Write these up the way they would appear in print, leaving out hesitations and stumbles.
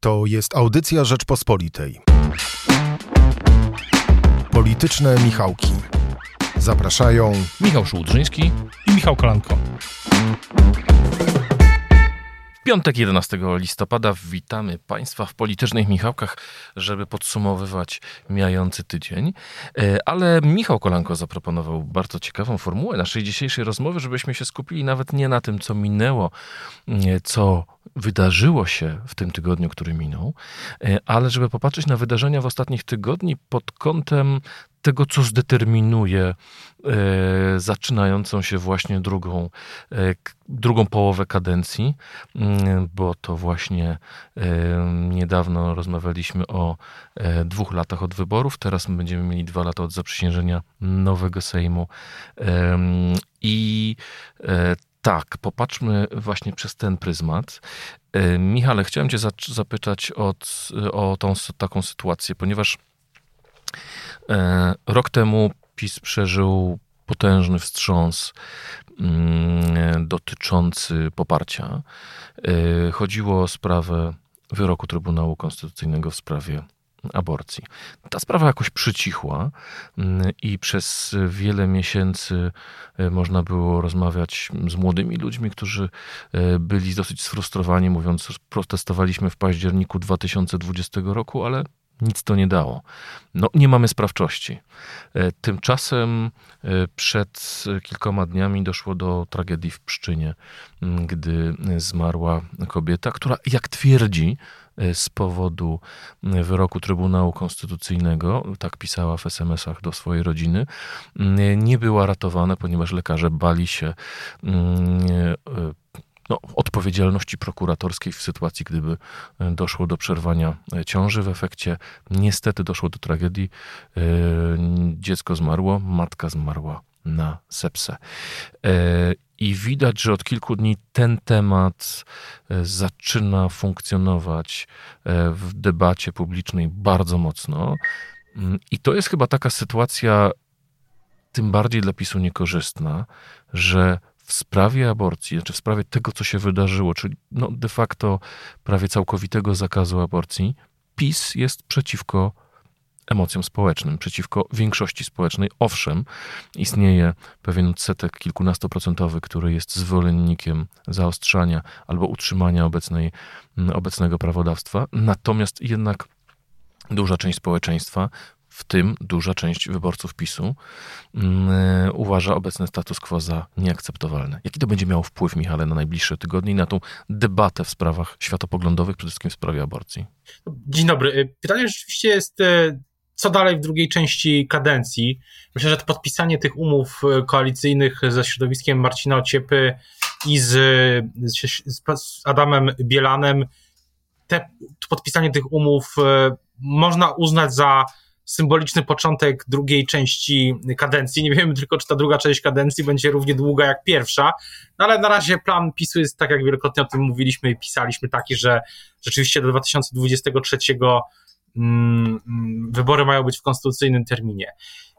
To jest audycja Rzeczpospolitej. Polityczne Michałki. Zapraszają Michał Szłudrzyński i Michał Kolanko. Piątek 11 listopada witamy Państwa w Politycznych Michałkach, żeby podsumowywać mijający tydzień. Ale Michał Kolanko zaproponował bardzo ciekawą formułę naszej dzisiejszej rozmowy, żebyśmy się skupili nawet nie na tym, co minęło, co wydarzyło się w tym tygodniu, który minął, ale żeby popatrzeć na wydarzenia w ostatnich tygodni pod kątem tego, co zdeterminuje zaczynającą się właśnie drugą połowę kadencji, bo to właśnie niedawno rozmawialiśmy o 2 latach od wyborów, teraz będziemy mieli 2 lata od zaprzysiężenia nowego Sejmu i tak, popatrzmy właśnie przez ten pryzmat. Michale, chciałem cię zapytać o tą taką sytuację, ponieważ rok temu PiS przeżył potężny wstrząs dotyczący poparcia. Chodziło o sprawę wyroku Trybunału Konstytucyjnego w sprawie aborcji. Ta sprawa jakoś przycichła i przez wiele miesięcy można było rozmawiać z młodymi ludźmi, którzy byli dosyć sfrustrowani, mówiąc, protestowaliśmy w październiku 2020 roku, ale nic to nie dało. No, nie mamy sprawczości. Tymczasem przed kilkoma dniami doszło do tragedii w Pszczynie, gdy zmarła kobieta, która, jak twierdzi, z powodu wyroku Trybunału Konstytucyjnego, tak pisała w SMS-ach do swojej rodziny, nie była ratowana, ponieważ lekarze bali się odpowiedzialności prokuratorskiej w sytuacji, gdyby doszło do przerwania ciąży. W efekcie niestety doszło do tragedii. Dziecko zmarło, matka zmarła na sepsę. I widać, że od kilku dni ten temat zaczyna funkcjonować w debacie publicznej bardzo mocno. I to jest chyba taka sytuacja, tym bardziej dla PiS-u niekorzystna, że w sprawie aborcji, znaczy w sprawie tego, co się wydarzyło, czyli de facto prawie całkowitego zakazu aborcji, PiS jest przeciwko emocjom społecznym, przeciwko większości społecznej. Owszem, istnieje pewien odsetek kilkunastoprocentowy, który jest zwolennikiem zaostrzania albo utrzymania obecnego prawodawstwa, natomiast jednak duża część społeczeństwa, w tym duża część wyborców PiS-u, uważa obecny status quo za nieakceptowalny. Jaki to będzie miało wpływ, Michale, na najbliższe tygodnie i na tą debatę w sprawach światopoglądowych, przede wszystkim w sprawie aborcji? Dzień dobry. Pytanie rzeczywiście jest, co dalej w drugiej części kadencji? Myślę, że to podpisanie tych umów koalicyjnych ze środowiskiem Marcina Ociepy i z Adamem Bielanem, podpisanie tych umów można uznać za symboliczny początek drugiej części kadencji. Nie wiemy tylko, czy ta druga część kadencji będzie równie długa jak pierwsza, no ale na razie plan PiS-u jest, tak jak wielokrotnie o tym mówiliśmy i pisaliśmy, taki, że rzeczywiście do 2023 wybory mają być w konstytucyjnym terminie.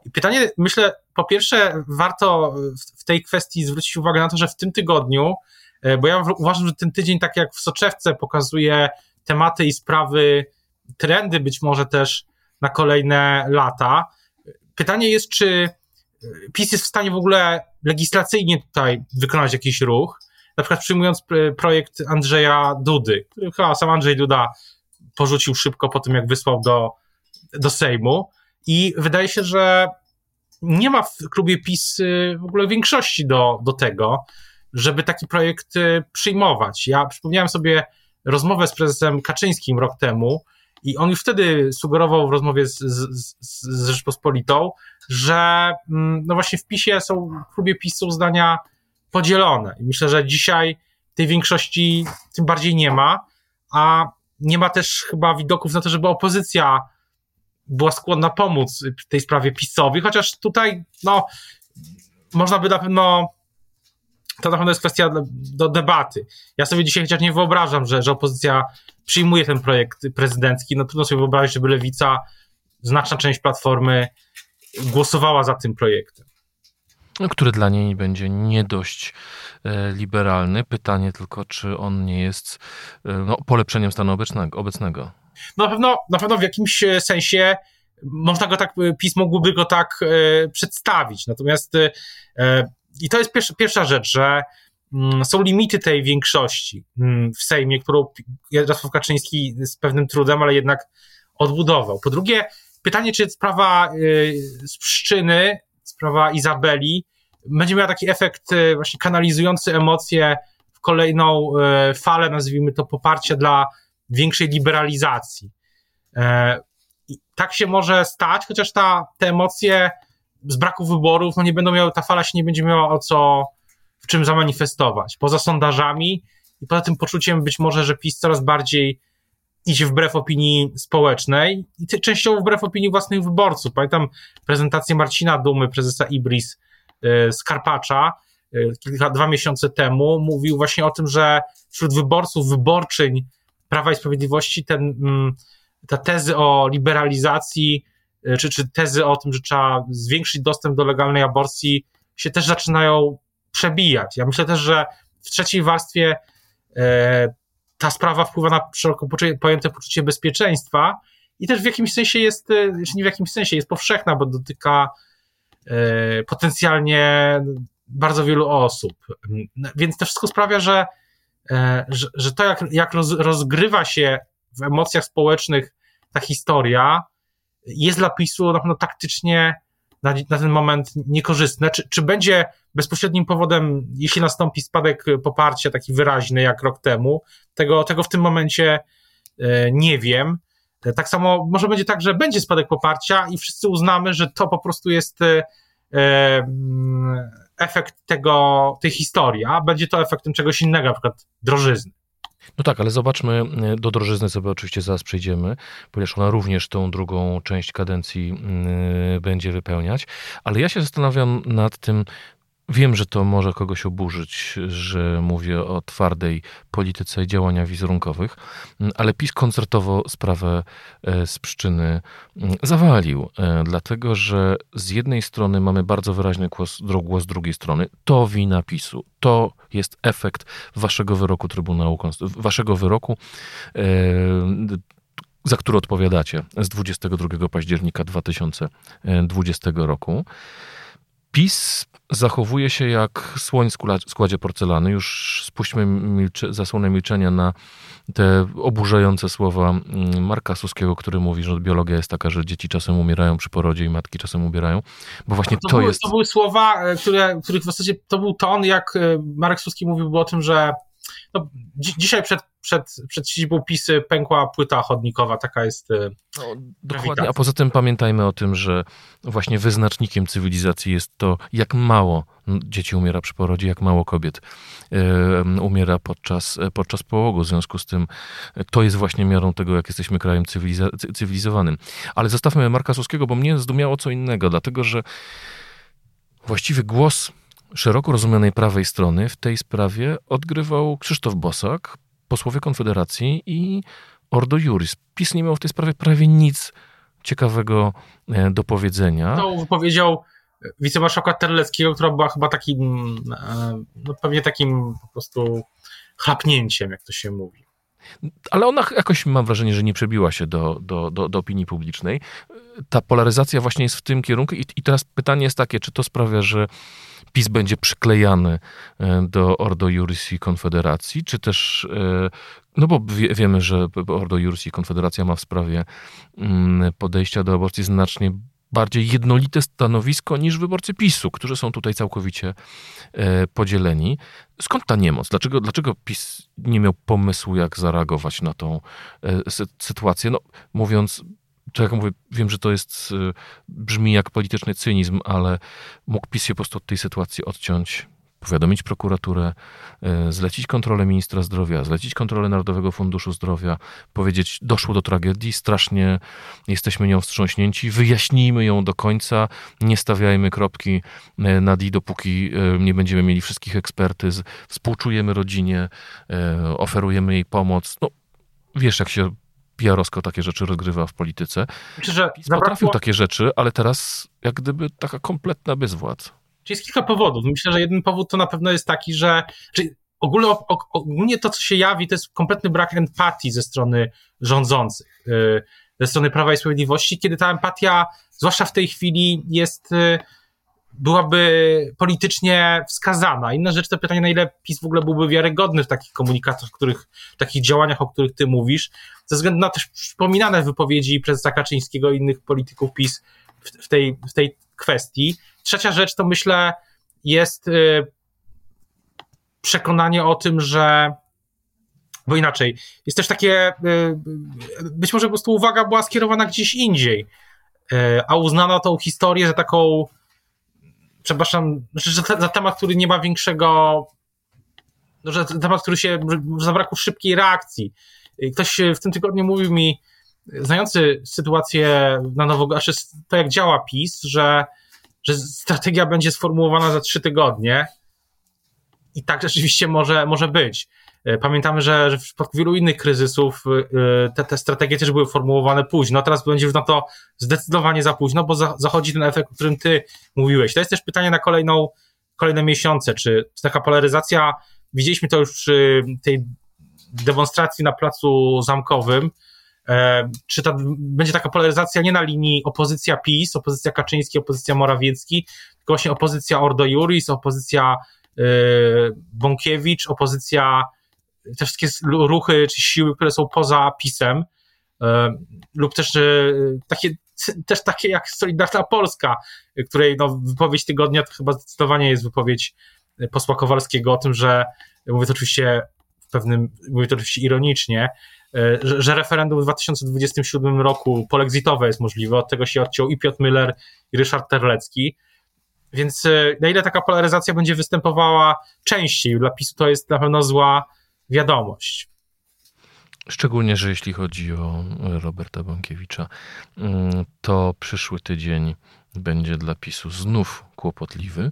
I pytanie, myślę, po pierwsze warto w tej kwestii zwrócić uwagę na to, że w tym tygodniu, bo ja uważam, że ten tydzień, tak jak w soczewce, pokazuje tematy i sprawy, trendy być może też na kolejne lata. Pytanie jest, czy PiS jest w stanie w ogóle legislacyjnie tutaj wykonać jakiś ruch, na przykład przyjmując projekt Andrzeja Dudy, który chyba sam Andrzej Duda porzucił szybko po tym, jak wysłał do Sejmu, i wydaje się, że nie ma w klubie PiS w ogóle większości do tego, żeby taki projekt przyjmować. Ja przypomniałem sobie rozmowę z prezesem Kaczyńskim rok temu, i on już wtedy sugerował w rozmowie z Rzeczpospolitą, że właśnie w PiS-ie w klubie PiS są zdania podzielone. I myślę, że dzisiaj tej większości tym bardziej nie ma, a nie ma też chyba widoków na to, żeby opozycja była skłonna pomóc w tej sprawie PiS-owi, chociaż tutaj można by na pewno... To na pewno jest kwestia do debaty. Ja sobie dzisiaj chociaż nie wyobrażam, że opozycja przyjmuje ten projekt prezydencki. Trudno sobie wyobrazić, żeby Lewica, znaczna część Platformy, głosowała za tym projektem. który dla niej będzie nie dość liberalny. Pytanie tylko, czy on nie jest polepszeniem stanu obecnego. Na pewno w jakimś sensie można go tak, PiS mógłby go tak przedstawić. Natomiast i to jest pierwsza rzecz, że są limity tej większości w Sejmie, którą Jarosław Kaczyński z pewnym trudem, ale jednak odbudował. Po drugie, pytanie, czy sprawa z Pszczyny, sprawa Izabeli będzie miała taki efekt właśnie kanalizujący emocje w kolejną falę, nazwijmy to, poparcia dla większej liberalizacji. I tak się może stać, chociaż te emocje z braku wyborów nie będą miały, ta fala się nie będzie miała w czym zamanifestować. Poza sondażami i poza tym poczuciem być może, że PiS coraz bardziej idzie wbrew opinii społecznej i częściowo wbrew opinii własnych wyborców. Pamiętam prezentację Marcina Dumy, prezesa Ibris z Karpacza, dwa miesiące temu. Mówił właśnie o tym, że wśród wyborców, wyborczyń Prawa i Sprawiedliwości ta tezy o liberalizacji czy tezy o tym, że trzeba zwiększyć dostęp do legalnej aborcji się też zaczynają przebijać. Ja myślę też, że w trzeciej warstwie ta sprawa wpływa na szeroko pojęte poczucie bezpieczeństwa i też w jakimś sensie jest powszechna, bo dotyka potencjalnie bardzo wielu osób. Więc to wszystko sprawia, że to jak rozgrywa się w emocjach społecznych ta historia jest dla PiS-u na pewno taktycznie na ten moment niekorzystne. Czy będzie bezpośrednim powodem, jeśli nastąpi spadek poparcia taki wyraźny jak rok temu, tego w tym momencie nie wiem. Tak samo może będzie tak, że będzie spadek poparcia i wszyscy uznamy, że to po prostu jest efekt tej historii, a będzie to efektem czegoś innego, na przykład drożyzny. No tak, ale zobaczmy, do drożyzny sobie oczywiście zaraz przejdziemy, ponieważ ona również tą drugą część kadencji będzie wypełniać, ale ja się zastanawiam nad tym, wiem, że to może kogoś oburzyć, że mówię o twardej polityce i działaniach wizerunkowych, ale PiS koncertowo sprawę z Pszczyny zawalił, dlatego że z jednej strony mamy bardzo wyraźny głos z drugiej strony. To wina PiS-u. To jest efekt waszego wyroku Trybunału Konstytucyjnego, waszego wyroku, za który odpowiadacie z 22 października 2020 roku. PiS zachowuje się jak słoń w składzie porcelany. Już spuśćmy zasłonę milczenia na te oburzające słowa Marka Suskiego, który mówi, że biologia jest taka, że dzieci czasem umierają przy porodzie i matki czasem umierają, bo właśnie to jest... To były słowa, których w zasadzie to był ton, jak Marek Suski mówił o tym, że dzisiaj przed siedzibą PiS-y pękła płyta chodnikowa, taka jest dokładnie, a poza tym pamiętajmy o tym, że właśnie wyznacznikiem cywilizacji jest to, jak mało dzieci umiera przy porodzie, jak mało kobiet umiera podczas połogu. W związku z tym to jest właśnie miarą tego, jak jesteśmy krajem cywilizowanym. Ale zostawmy Marka Suskiego, bo mnie zdumiało co innego, dlatego że właściwy głos szeroko rozumianej prawej strony w tej sprawie odgrywał Krzysztof Bosak, posłowie Konfederacji i Ordo Iuris. PiS nie miał w tej sprawie prawie nic ciekawego do powiedzenia. To wypowiedział wicemarszałka Terleckiego, która była chyba takim, pewnie takim po prostu chlapnięciem, jak to się mówi. Ale ona jakoś, mam wrażenie, że nie przebiła się do opinii publicznej. Ta polaryzacja właśnie jest w tym kierunku i teraz pytanie jest takie, czy to sprawia, że PiS będzie przyklejany do Ordo Iuris i Konfederacji, czy też, no bo wiemy, że Ordo Iuris i Konfederacja ma w sprawie podejścia do aborcji znacznie bardziej jednolite stanowisko niż wyborcy PiS-u, którzy są tutaj całkowicie podzieleni. Skąd ta niemoc? Dlaczego PiS nie miał pomysłu, jak zareagować na tą sytuację? No, wiem, że to jest brzmi jak polityczny cynizm, ale mógł PiS się po prostu od tej sytuacji odciąć, powiadomić prokuraturę, zlecić kontrolę ministra zdrowia, zlecić kontrolę Narodowego Funduszu Zdrowia, powiedzieć, doszło do tragedii, strasznie jesteśmy nią wstrząśnięci, wyjaśnijmy ją do końca, nie stawiajmy kropki nad i, dopóki nie będziemy mieli wszystkich ekspertyz, współczujemy rodzinie, oferujemy jej pomoc. No, wiesz, jak się PR-owsko takie rzeczy rozgrywa w polityce. Potrafił takie rzeczy, ale teraz jak gdyby taka kompletna bezwład. Czyli jest kilka powodów. Myślę, że jeden powód to na pewno jest taki, że ogólnie to, co się jawi, to jest kompletny brak empatii ze strony rządzących, ze strony Prawa i Sprawiedliwości, kiedy ta empatia, zwłaszcza w tej chwili, byłaby politycznie wskazana. Inna rzecz to pytanie, na ile PiS w ogóle byłby wiarygodny w takich komunikatach, w takich działaniach, o których ty mówisz, ze względu na też przypominane wypowiedzi prezesa Kaczyńskiego i innych polityków PiS w tej kwestii. Trzecia rzecz to, myślę, jest przekonanie o tym, że... Bo inaczej, jest też takie... Być może po prostu uwaga była skierowana gdzieś indziej, a uznano tą historię za taką... Przepraszam, za temat, który nie ma większego... Że temat, który się... Zabrakło szybkiej reakcji. Ktoś w tym tygodniu mówił mi, znający sytuację na nowo... Znaczy to, jak działa PiS, że strategia będzie sformułowana za 3 tygodnie. I tak rzeczywiście może być. Pamiętamy, że w przypadku wielu innych kryzysów te strategie też były formułowane późno, a teraz będzie już na to zdecydowanie za późno, bo zachodzi ten efekt, o którym ty mówiłeś. To jest też pytanie na kolejne miesiące, czy taka polaryzacja, widzieliśmy to już przy tej demonstracji na Placu Zamkowym, czy będzie taka polaryzacja nie na linii opozycja PiS, opozycja Kaczyński, opozycja Morawiecki, tylko właśnie opozycja Ordo Iuris, opozycja Bąkiewicz, opozycja, te wszystkie ruchy czy siły, które są poza PiS-em, lub też takie jak Solidarna Polska, której wypowiedź tygodnia to chyba zdecydowanie jest wypowiedź posła Kowalskiego o tym, że, mówię to oczywiście ironicznie, że referendum w 2027 roku polexitowe jest możliwe, od tego się odciął i Piotr Müller, i Ryszard Terlecki. Więc na ile taka polaryzacja będzie występowała częściej, dla PiS-u to jest na pewno zła wiadomość. Szczególnie, że jeśli chodzi o Roberta Bąkiewicza, to przyszły tydzień będzie dla PiS-u znów kłopotliwy.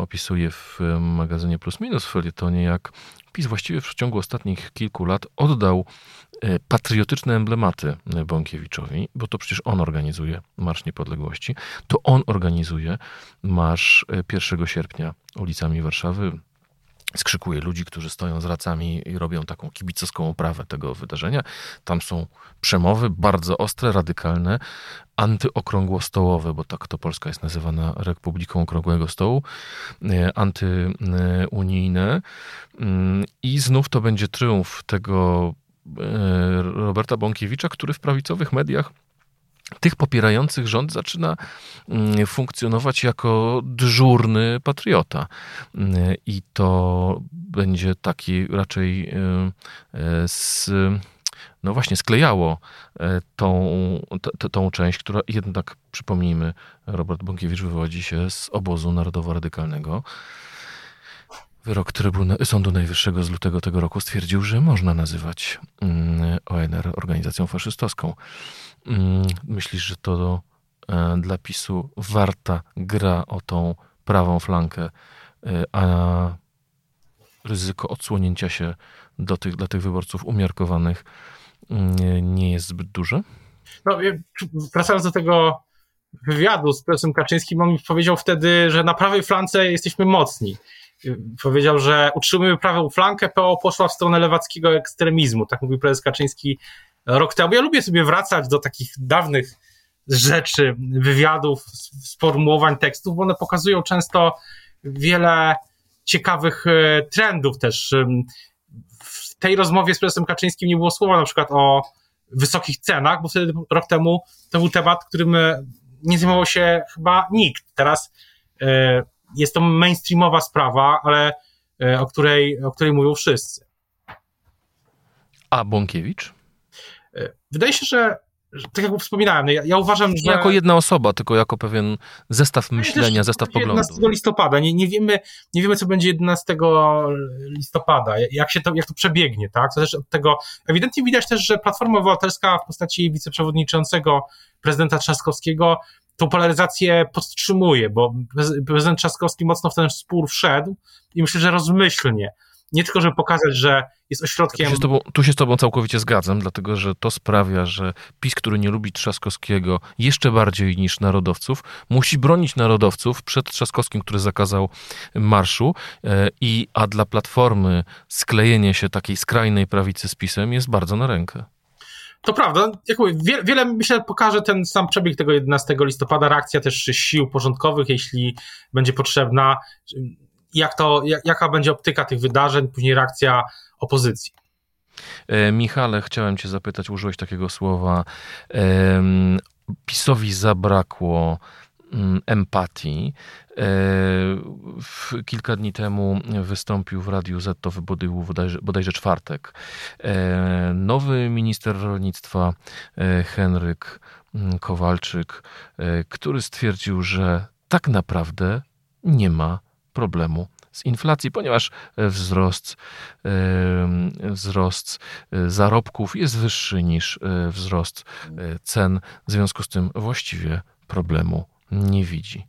Opisuje w magazynie Plus Minus, w felietonie, jak PiS właściwie w ciągu ostatnich kilku lat oddał patriotyczne emblematy Bąkiewiczowi, bo to przecież on organizuje Marsz Niepodległości, to on organizuje marsz 1 sierpnia ulicami Warszawy, skrzykuje ludzi, którzy stoją z racami i robią taką kibicowską oprawę tego wydarzenia. Tam są przemowy bardzo ostre, radykalne, antyokrągłostołowe, bo tak to Polska jest nazywana Republiką Okrągłego Stołu, antyunijne. I znów to będzie triumf tego Roberta Bąkiewicza, który w prawicowych mediach tych popierających rząd zaczyna funkcjonować jako dyżurny patriota. I to będzie taki raczej sklejało tą część, która jednak, przypomnijmy, Robert Bąkiewicz wywodzi się z obozu narodowo-radykalnego. Wyrok Sądu Najwyższego z lutego tego roku stwierdził, że można nazywać ONR organizacją faszystowską. Myślisz, że to dla PiS-u warta gra o tą prawą flankę, a ryzyko odsłonięcia się dla tych wyborców umiarkowanych nie jest zbyt duże? No, wracając do tego wywiadu z prezesem Kaczyńskim, on mi powiedział wtedy, że na prawej flance jesteśmy mocni. Powiedział, że utrzymujemy prawą flankę, PO poszła w stronę lewackiego ekstremizmu. Tak mówił prezes Kaczyński rok temu. Ja lubię sobie wracać do takich dawnych rzeczy, wywiadów, sformułowań, tekstów, bo one pokazują często wiele ciekawych trendów też. W tej rozmowie z prezesem Kaczyńskim nie było słowa na przykład o wysokich cenach, bo wtedy rok temu to był temat, którym nie zajmował się chyba nikt. Teraz jest to mainstreamowa sprawa, ale o której mówią wszyscy. A Bąkiewicz? Wydaje się, że tak jak wspominałem, ja uważam, że... Nie jako jedna osoba, tylko jako pewien zestaw myślenia, zestaw poglądów. 11 listopada. Nie wiemy, co będzie 11 listopada, jak to przebiegnie, tak? To też od tego... Ewidentnie widać też, że Platforma Obywatelska w postaci wiceprzewodniczącego prezydenta Trzaskowskiego tą polaryzację podtrzymuje, bo prezydent Trzaskowski mocno w ten spór wszedł i myślę, że rozmyślnie. nie tylko, żeby pokazać, że jest ośrodkiem... Tu się z tobą całkowicie zgadzam, dlatego że to sprawia, że PiS, który nie lubi Trzaskowskiego jeszcze bardziej niż narodowców, musi bronić narodowców przed Trzaskowskim, który zakazał marszu, a dla Platformy sklejenie się takiej skrajnej prawicy z PiS-em jest bardzo na rękę. To prawda, jak mówię, wiele myślę pokaże ten sam przebieg tego 11 listopada, reakcja też sił porządkowych, jeśli będzie potrzebna, jaka będzie optyka tych wydarzeń, później reakcja opozycji. Michale, chciałem cię zapytać, użyłeś takiego słowa, PiS-owi zabrakło empatii. Kilka dni temu wystąpił w Radiu Z, to był bodajże czwartek, nowy minister rolnictwa Henryk Kowalczyk, który stwierdził, że tak naprawdę nie ma problemu z inflacji, ponieważ wzrost zarobków jest wyższy niż wzrost cen, w związku z tym właściwie problemu nie widzi.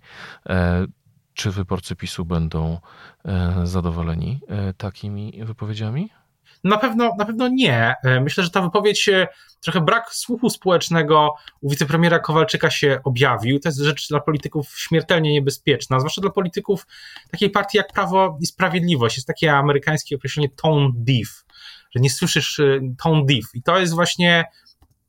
Czy wyborcy PiS-u będą zadowoleni takimi wypowiedziami? Na pewno nie. Myślę, że ta wypowiedź, trochę brak słuchu społecznego u wicepremiera Kowalczyka się objawił. To jest rzecz dla polityków śmiertelnie niebezpieczna, zwłaszcza dla polityków takiej partii jak Prawo i Sprawiedliwość. Jest takie amerykańskie określenie tone diff, że nie słyszysz tone diff. I to jest właśnie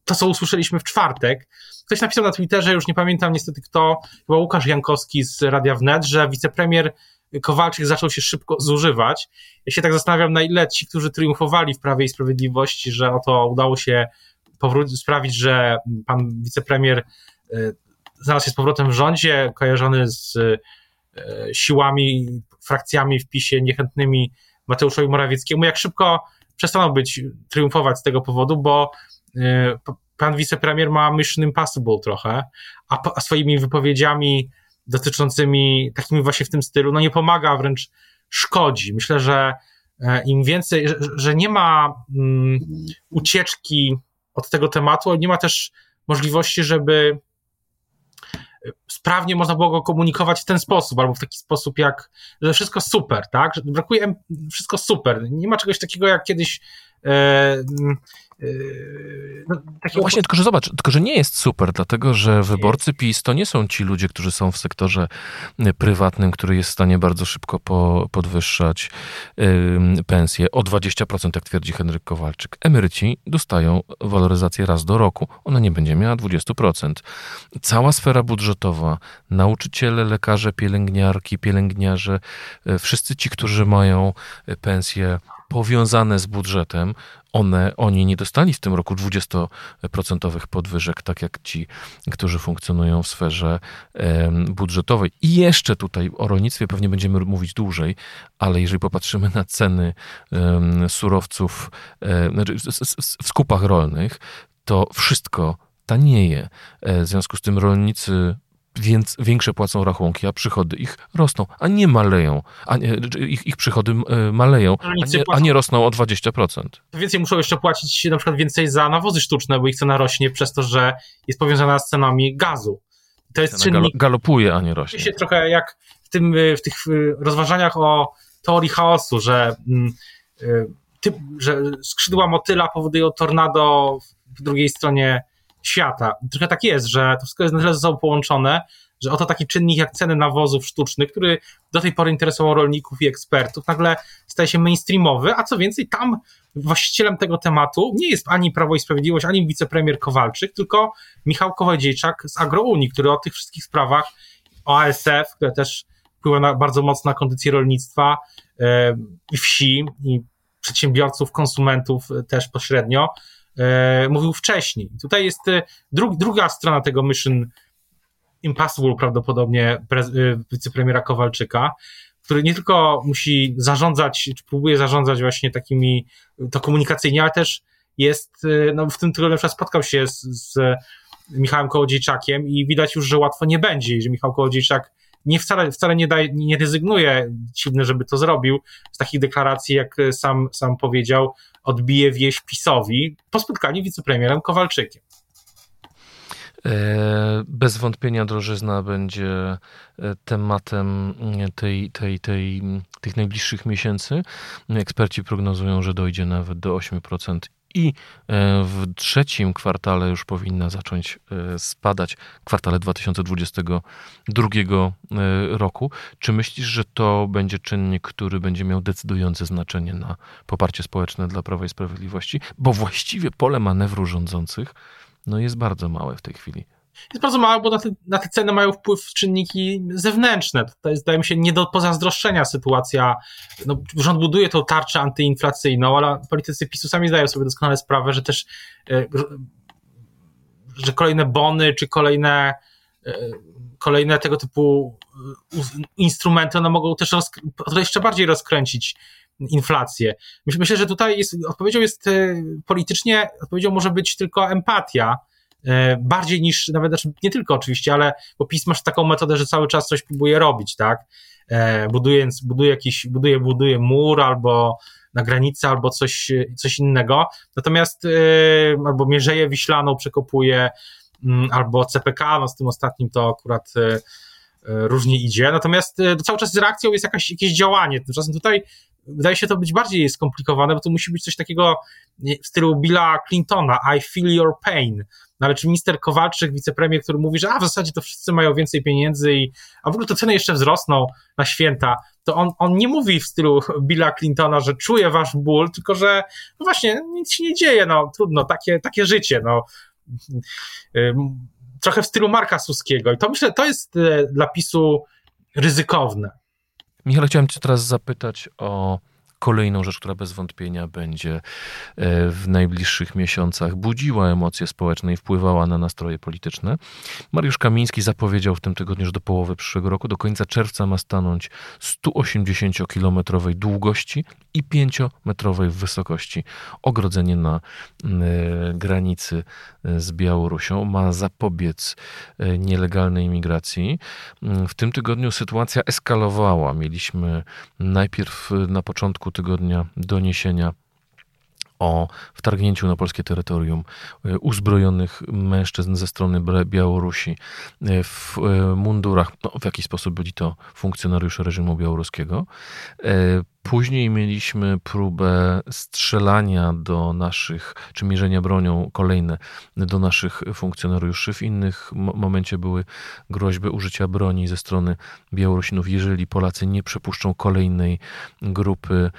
to, co usłyszeliśmy w czwartek. Ktoś napisał na Twitterze, już nie pamiętam niestety kto, chyba Łukasz Jankowski z Radia Wnet, że wicepremier Kowalczyk zaczął się szybko zużywać. Ja się tak zastanawiam, na ile ci, którzy triumfowali w Prawie i Sprawiedliwości, że oto udało się sprawić, że pan wicepremier znalazł się z powrotem w rządzie, kojarzony z siłami, frakcjami w PiS-ie niechętnymi Mateuszowi Morawieckiemu, jak szybko przestaną triumfować z tego powodu, bo pan wicepremier ma Mission Impossible trochę, a swoimi wypowiedziami dotyczącymi, takimi właśnie w tym stylu, no nie pomaga, wręcz szkodzi. Myślę, że im więcej, że nie ma ucieczki od tego tematu, nie ma też możliwości, żeby sprawnie można było go komunikować w ten sposób, albo w taki sposób jak, że wszystko super, tak? Że brakuje wszystko super. Nie ma czegoś takiego jak kiedyś no właśnie, tylko że zobacz, tylko że nie jest super, dlatego że wyborcy PiS to nie są ci ludzie, którzy są w sektorze prywatnym, który jest w stanie bardzo szybko podwyższać pensje o 20%, jak twierdzi Henryk Kowalczyk. Emeryci dostają waloryzację raz do roku. Ona nie będzie miała 20%. Cała sfera budżetowa, nauczyciele, lekarze, pielęgniarki, pielęgniarze, wszyscy ci, którzy mają pensje powiązane z budżetem, oni nie dostali w tym roku 20% podwyżek, tak jak ci, którzy funkcjonują w sferze budżetowej. I jeszcze tutaj o rolnictwie pewnie będziemy mówić dłużej, ale jeżeli popatrzymy na ceny surowców w skupach rolnych, to wszystko tanieje. W związku z tym rolnicy więc większe płacą rachunki, a przychody ich rosną, a nie maleją. Ich przychody maleją, a nie rosną o 20%. Więcej muszą jeszcze płacić na przykład więcej za nawozy sztuczne, bo ich cena rośnie przez to, że jest powiązana z cenami gazu. To jest czynnik, galopuje, a nie rośnie. Się trochę jak w tych rozważaniach o teorii chaosu, że skrzydła motyla powodują tornado w drugiej stronie świata. Trochę tak jest, że to wszystko jest na tyle ze sobą połączone, że oto taki czynnik jak ceny nawozów sztucznych, który do tej pory interesował rolników i ekspertów, nagle staje się mainstreamowy, a co więcej, tam właścicielem tego tematu nie jest ani Prawo i Sprawiedliwość, ani wicepremier Kowalczyk, tylko Michał Kołodziejczak z Agrounii, który o tych wszystkich sprawach, o ASF, które też wpływa bardzo mocno na kondycję rolnictwa i wsi, i przedsiębiorców, konsumentów też pośrednio, mówił wcześniej. Tutaj jest druga strona tego Mission Impossible prawdopodobnie wicepremiera Kowalczyka, który nie tylko musi zarządzać, czy próbuje zarządzać właśnie takimi, to komunikacyjnie, ale też jest, no w tym tygodniu na przykład spotkał się z Michałem Kołodziejczakiem i widać już, że łatwo nie będzie, że Michał Kołodziejczak wcale nie rezygnuje, dziwne, żeby to zrobił, z takich deklaracji, jak sam powiedział, odbije wieś PiS-owi po spotkaniu z wicepremierem Kowalczykiem. Bez wątpienia drożyzna będzie tematem tych najbliższych miesięcy. Eksperci prognozują, że dojdzie nawet do 8% i w trzecim kwartale już powinna zacząć spadać, w kwartale 2022 roku. Czy myślisz, że to będzie czynnik, który będzie miał decydujące znaczenie na poparcie społeczne dla Prawa i Sprawiedliwości? Bo właściwie pole manewru rządzących jest bardzo małe w tej chwili. Jest bardzo małe, bo na te ceny mają wpływ czynniki zewnętrzne. To jest, zdaje mi się, nie do pozazdroszczenia sytuacja. Rząd buduje tą tarczę antyinflacyjną, ale politycy PiS-u sami zdają sobie doskonale sprawę, że też że kolejne bony czy kolejne tego typu instrumenty one mogą też jeszcze bardziej rozkręcić inflację. Myślę, że tutaj odpowiedzią może być tylko empatia, bardziej niż nawet, nie tylko oczywiście, ale bo PiS masz taką metodę, że cały czas coś próbuje robić, tak? Buduje mur albo na granicę, albo coś innego. Natomiast albo Mierzeję Wiślaną przekopuje, albo CPK, z tym ostatnim to akurat różnie idzie. Natomiast cały czas z reakcją jest jakieś działanie. Tymczasem tutaj wydaje się to być bardziej skomplikowane, bo to musi być coś takiego w stylu Billa Clintona, I feel your pain. No ale czy minister Kowalczyk, wicepremier, który mówi, że w zasadzie to wszyscy mają więcej pieniędzy, a w ogóle to ceny jeszcze wzrosną na święta, to on nie mówi w stylu Billa Clintona, że czuje wasz ból, tylko że właśnie nic się nie dzieje, trudno, takie życie, Trochę w stylu Marka Suskiego. I to myślę, to jest dla PiS-u ryzykowne. Michale, chciałem cię teraz zapytać o kolejną rzecz, która bez wątpienia będzie w najbliższych miesiącach budziła emocje społeczne i wpływała na nastroje polityczne. Mariusz Kamiński zapowiedział w tym tygodniu, że do połowy przyszłego roku, do końca czerwca ma stanąć 180-kilometrowej długości i 5-metrowej wysokości ogrodzenie na granicy z Białorusią. Ma zapobiec nielegalnej imigracji. W tym tygodniu sytuacja eskalowała. Mieliśmy najpierw na początku tygodnia doniesienia o wtargnięciu na polskie terytorium uzbrojonych mężczyzn ze strony Białorusi w mundurach. W jaki sposób byli to funkcjonariusze reżimu białoruskiego. Później mieliśmy próbę strzelania do naszych, czy mierzenia bronią kolejne do naszych funkcjonariuszy. W innych momencie były groźby użycia broni ze strony Białorusinów, jeżeli Polacy nie przepuszczą kolejnej grupy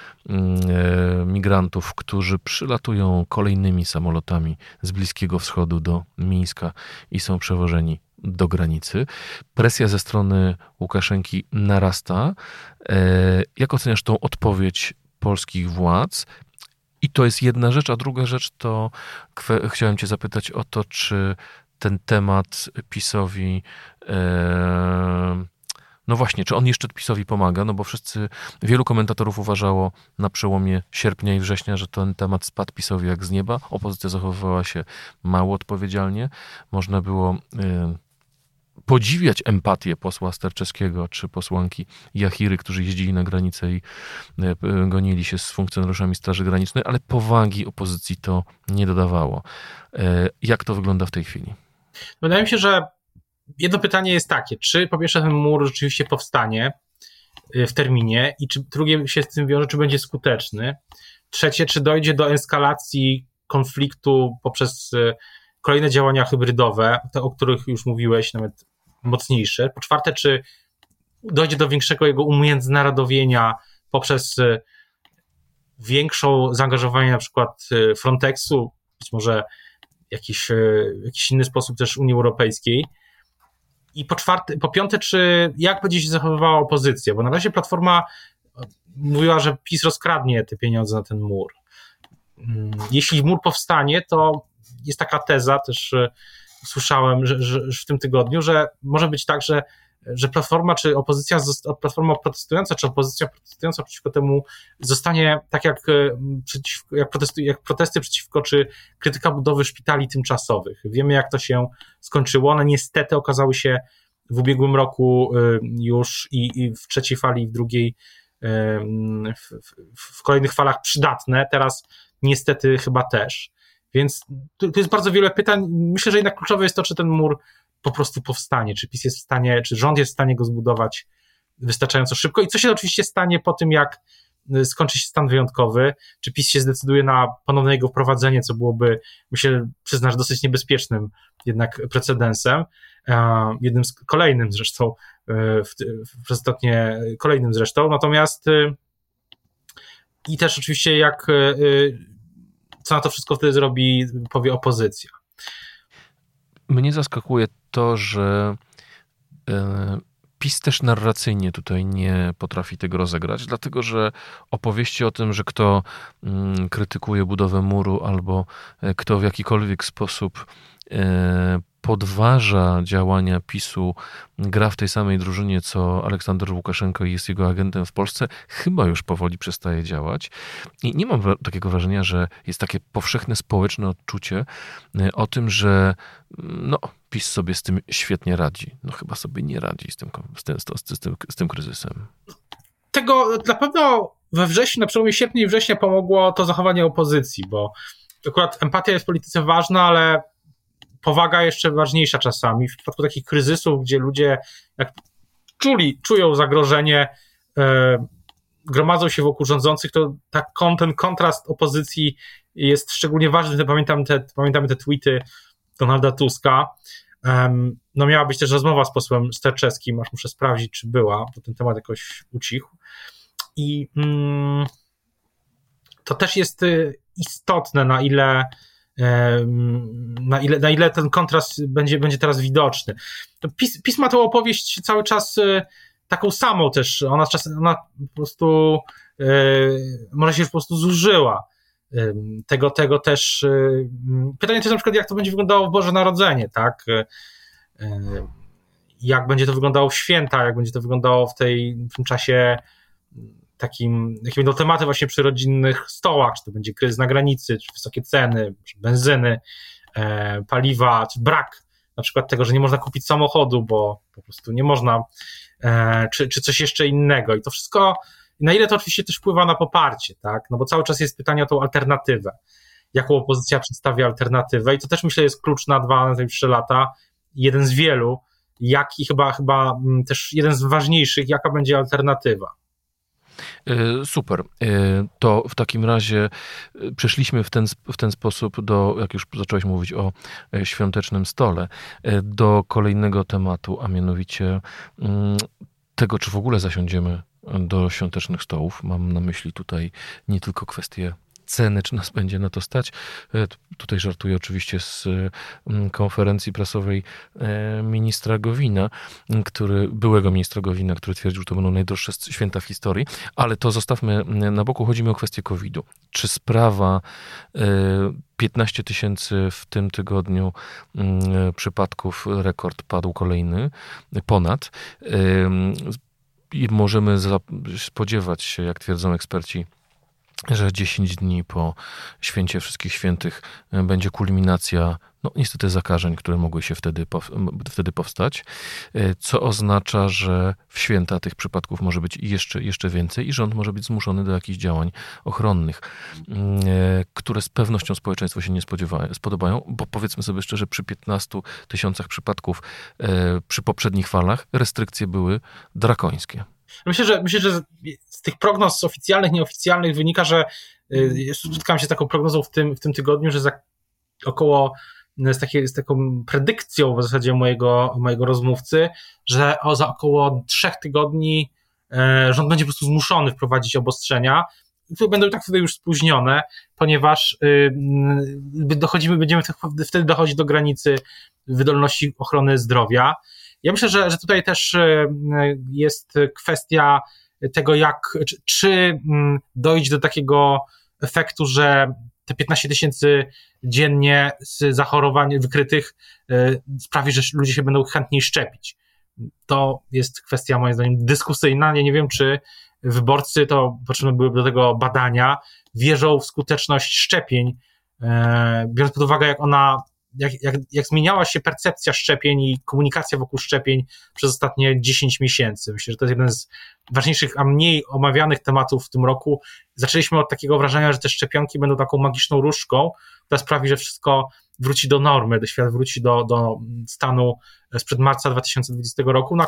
migrantów, którzy przylatują kolejnymi samolotami z Bliskiego Wschodu do Mińska i są przewożeni do granicy. Presja ze strony Łukaszenki narasta. Jak oceniasz tą odpowiedź polskich władz? I to jest jedna rzecz, a druga rzecz to chciałem cię zapytać o to, czy ten temat PiS-owi czy on jeszcze PiS-owi pomaga, bo wielu komentatorów uważało na przełomie sierpnia i września, że ten temat spadł PiS-owi jak z nieba. Opozycja zachowywała się mało odpowiedzialnie. Można było podziwiać empatię posła Sterczewskiego czy posłanki Jachiry, którzy jeździli na granicę i gonili się z funkcjonariuszami Straży Granicznej, ale powagi opozycji to nie dodawało. Jak to wygląda w tej chwili? Wydaje mi się, że jedno pytanie jest takie, czy po pierwsze ten mur rzeczywiście powstanie w terminie i czy drugie się z tym wiąże, czy będzie skuteczny. Trzecie, czy dojdzie do eskalacji konfliktu poprzez kolejne działania hybrydowe, te, o których już mówiłeś, nawet mocniejsze. Po czwarte, czy dojdzie do większego jego umiędzynarodowienia poprzez większą zaangażowanie na przykład Fronteksu, być może jakiś inny sposób też Unii Europejskiej. I po piąte, czy jak będzie się zachowywała opozycja? Bo na razie Platforma mówiła, że PiS rozkradnie te pieniądze na ten mur. Jeśli mur powstanie, to jest taka teza, też słyszałem że w tym tygodniu, że może być tak, że Platforma czy opozycja, Platforma protestująca czy opozycja protestująca przeciwko temu zostanie tak jak protesty przeciwko czy krytyka budowy szpitali tymczasowych. Wiemy, jak to się skończyło. One niestety okazały się w ubiegłym roku już i w trzeciej fali, i w drugiej, w kolejnych falach przydatne. Teraz niestety chyba też. Więc tu jest bardzo wiele pytań. Myślę, że jednak kluczowe jest to, czy ten mur po prostu powstanie, czy PiS jest w stanie, czy rząd jest w stanie go zbudować wystarczająco szybko i co się oczywiście stanie po tym, jak skończy się stan wyjątkowy, czy PiS się zdecyduje na ponowne jego wprowadzenie, co byłoby, myślę, przyznasz, dosyć niebezpiecznym jednak precedensem, jednym z kolejnym zresztą, przez ostatnie kolejnym zresztą, natomiast i też oczywiście jak co na to wszystko wtedy zrobi, powie opozycja. Mnie zaskakuje to, że PiS też narracyjnie tutaj nie potrafi tego rozegrać, dlatego że opowieści o tym, że kto krytykuje budowę muru albo kto w jakikolwiek sposób podważa działania PiS-u, gra w tej samej drużynie, co Aleksander Łukaszenko i jest jego agentem w Polsce, chyba już powoli przestaje działać. I nie mam takiego wrażenia, że jest takie powszechne społeczne odczucie o tym, że no, PiS sobie z tym świetnie radzi. No chyba sobie nie radzi z tym kryzysem. Tego na pewno we wrześniu, na przełomie sierpnia i września pomogło to zachowanie opozycji, bo akurat empatia jest w polityce ważna, ale powaga jeszcze ważniejsza czasami. W przypadku takich kryzysów, gdzie ludzie jak czują zagrożenie, gromadzą się wokół rządzących, to ten kontrast opozycji jest szczególnie ważny. Pamiętamy te tweety Donalda Tuska. No miała być też rozmowa z posłem Sterczewskim, aż muszę sprawdzić, czy była, bo ten temat jakoś ucichł. I to też jest istotne, na ile ten kontrast będzie teraz widoczny. PiS ma tą opowieść cały czas taką samą też. Ona po prostu może się już po prostu zużyła. Tego też. Pytanie też na przykład, jak to będzie wyglądało w Boże Narodzenie, tak? Jak będzie to wyglądało w święta, jak będzie to wyglądało w tym czasie takim, jakie będą tematy właśnie przy rodzinnych stołach, czy to będzie kryzys na granicy, czy wysokie ceny, czy benzyny, paliwa, czy brak na przykład tego, że nie można kupić samochodu, bo po prostu nie można, czy coś jeszcze innego. I to wszystko, na ile to oczywiście też wpływa na poparcie, tak? No bo cały czas jest pytanie o tą alternatywę. Jaką opozycja przedstawia alternatywę? I to też myślę jest klucz na 2-3 lata. Jeden z wielu, jak i chyba też jeden z ważniejszych, jaka będzie alternatywa. Super. To w takim razie przeszliśmy w ten sposób do, jak już zacząłeś mówić o świątecznym stole, do kolejnego tematu, a mianowicie tego, czy w ogóle zasiądziemy do świątecznych stołów. Mam na myśli tutaj nie tylko kwestię ceny, czy nas będzie na to stać. Tutaj żartuję oczywiście z konferencji prasowej byłego ministra Gowina, który twierdził, że to będą najdroższe święta w historii, ale to zostawmy na boku. Chodzi mi o kwestię COVID-u. Czy sprawa 15 tysięcy w tym tygodniu przypadków, rekord padł kolejny, ponad, i możemy spodziewać się, jak twierdzą eksperci, że 10 dni po święcie Wszystkich Świętych będzie kulminacja, no niestety, zakażeń, które mogły się wtedy powstać, co oznacza, że w święta tych przypadków może być jeszcze więcej i rząd może być zmuszony do jakichś działań ochronnych, które z pewnością społeczeństwu się nie spodobają, bo powiedzmy sobie szczerze, przy 15 tysiącach przypadków przy poprzednich falach restrykcje były drakońskie. Myślę, że z tych prognoz oficjalnych, nieoficjalnych wynika, że spotkałem się z taką prognozą w tym tygodniu, że z taką predykcją w zasadzie mojego rozmówcy, że za około 3 tygodni rząd będzie po prostu zmuszony wprowadzić obostrzenia, które będą tak wtedy już spóźnione, ponieważ wtedy dochodzi do granicy wydolności ochrony zdrowia. Ja myślę, że tutaj też jest kwestia tego, czy dojdzie do takiego efektu, że te 15 tysięcy dziennie z zachorowań wykrytych sprawi, że ludzie się będą chętniej szczepić. To jest kwestia moim zdaniem dyskusyjna. Nie wiem, czy wyborcy, to potrzebne byłyby do tego badania, wierzą w skuteczność szczepień, biorąc pod uwagę, jak ona jak zmieniała się percepcja szczepień i komunikacja wokół szczepień przez ostatnie 10 miesięcy. Myślę, że to jest jeden z ważniejszych, a mniej omawianych tematów w tym roku. Zaczęliśmy od takiego wrażenia, że te szczepionki będą taką magiczną różdżką, która sprawi, że wszystko wróci do normy, świat wróci do stanu sprzed marca 2020 roku. No,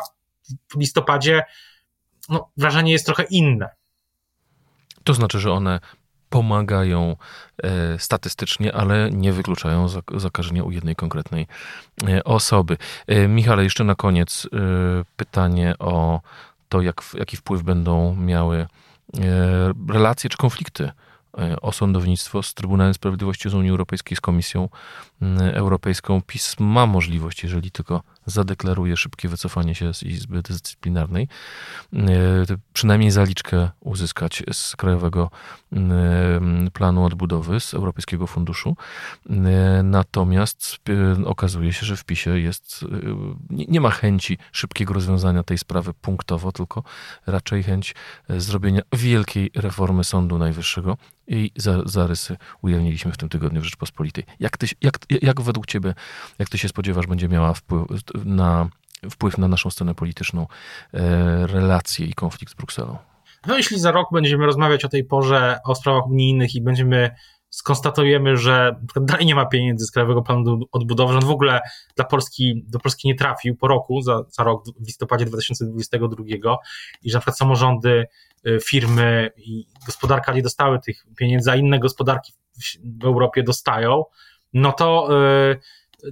w listopadzie wrażenie jest trochę inne. To znaczy, że one pomagają statystycznie, ale nie wykluczają zakażenia u jednej konkretnej osoby. Michale, jeszcze na koniec pytanie o to, jaki wpływ będą miały relacje czy konflikty o sądownictwo z Trybunałem Sprawiedliwości, z Unii Europejskiej, z Komisją Europejską. PiS ma możliwość, jeżeli tylko zadeklaruje szybkie wycofanie się z Izby Dyscyplinarnej, przynajmniej zaliczkę uzyskać z Krajowego Planu Odbudowy, z Europejskiego Funduszu. Natomiast okazuje się, że w PiS-ie nie ma chęci szybkiego rozwiązania tej sprawy punktowo, tylko raczej chęć zrobienia wielkiej reformy Sądu Najwyższego. I zarysy ujawniliśmy w tym tygodniu w Rzeczpospolitej. Jak według ciebie, jak ty się spodziewasz, będzie miała wpływ na naszą scenę polityczną, relacje i konflikt z Brukselą? No jeśli za rok będziemy rozmawiać o tej porze o sprawach unijnych i skonstatujemy, że dalej nie ma pieniędzy z Krajowego Planu Odbudowy, że on w ogóle do Polski nie trafił po roku, za rok w listopadzie 2022 i że na przykład samorządy, firmy i gospodarka nie dostały tych pieniędzy, a inne gospodarki w Europie dostają, no to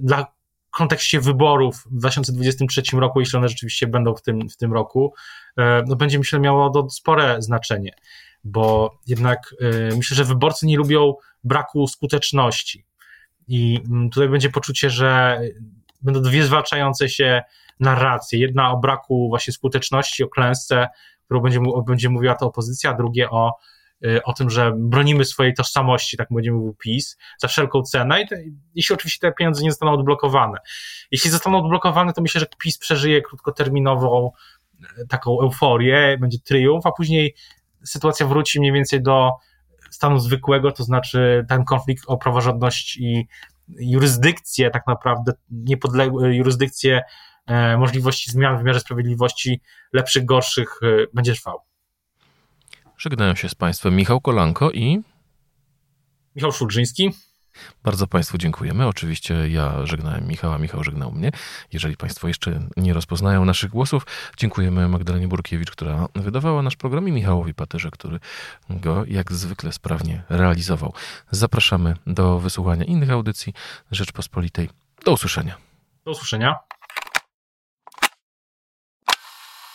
w kontekście wyborów w 2023 roku, jeśli one rzeczywiście będą w tym roku, będzie, myślę, miało to spore znaczenie, bo jednak myślę, że wyborcy nie lubią braku skuteczności i tutaj będzie poczucie, że będą dwie zwalczające się narracje. Jedna o braku właśnie skuteczności, o klęsce, którą będzie mówiła ta opozycja, a drugie o tym, że bronimy swojej tożsamości, tak będzie mówił PiS, za wszelką cenę, jeśli oczywiście te pieniądze nie zostaną odblokowane. Jeśli zostaną odblokowane, to myślę, że PiS przeżyje krótkoterminową taką euforię, będzie triumf, a później sytuacja wróci mniej więcej do stanu zwykłego, to znaczy ten konflikt o praworządność i jurysdykcję, tak naprawdę niepodległe jurysdykcję, możliwości zmian w wymiarze sprawiedliwości, lepszych, gorszych, będzie trwał. Żegnają się z Państwem Michał Kolanko i Michał Szłudrzyński. Bardzo Państwu dziękujemy. Oczywiście ja żegnałem Michała, Michał żegnał mnie. Jeżeli Państwo jeszcze nie rozpoznają naszych głosów, dziękujemy Magdalenie Burkiewicz, która wydawała nasz program, i Michałowi Patyrze, który go jak zwykle sprawnie realizował. Zapraszamy do wysłuchania innych audycji Rzeczpospolitej. Do usłyszenia. Do usłyszenia.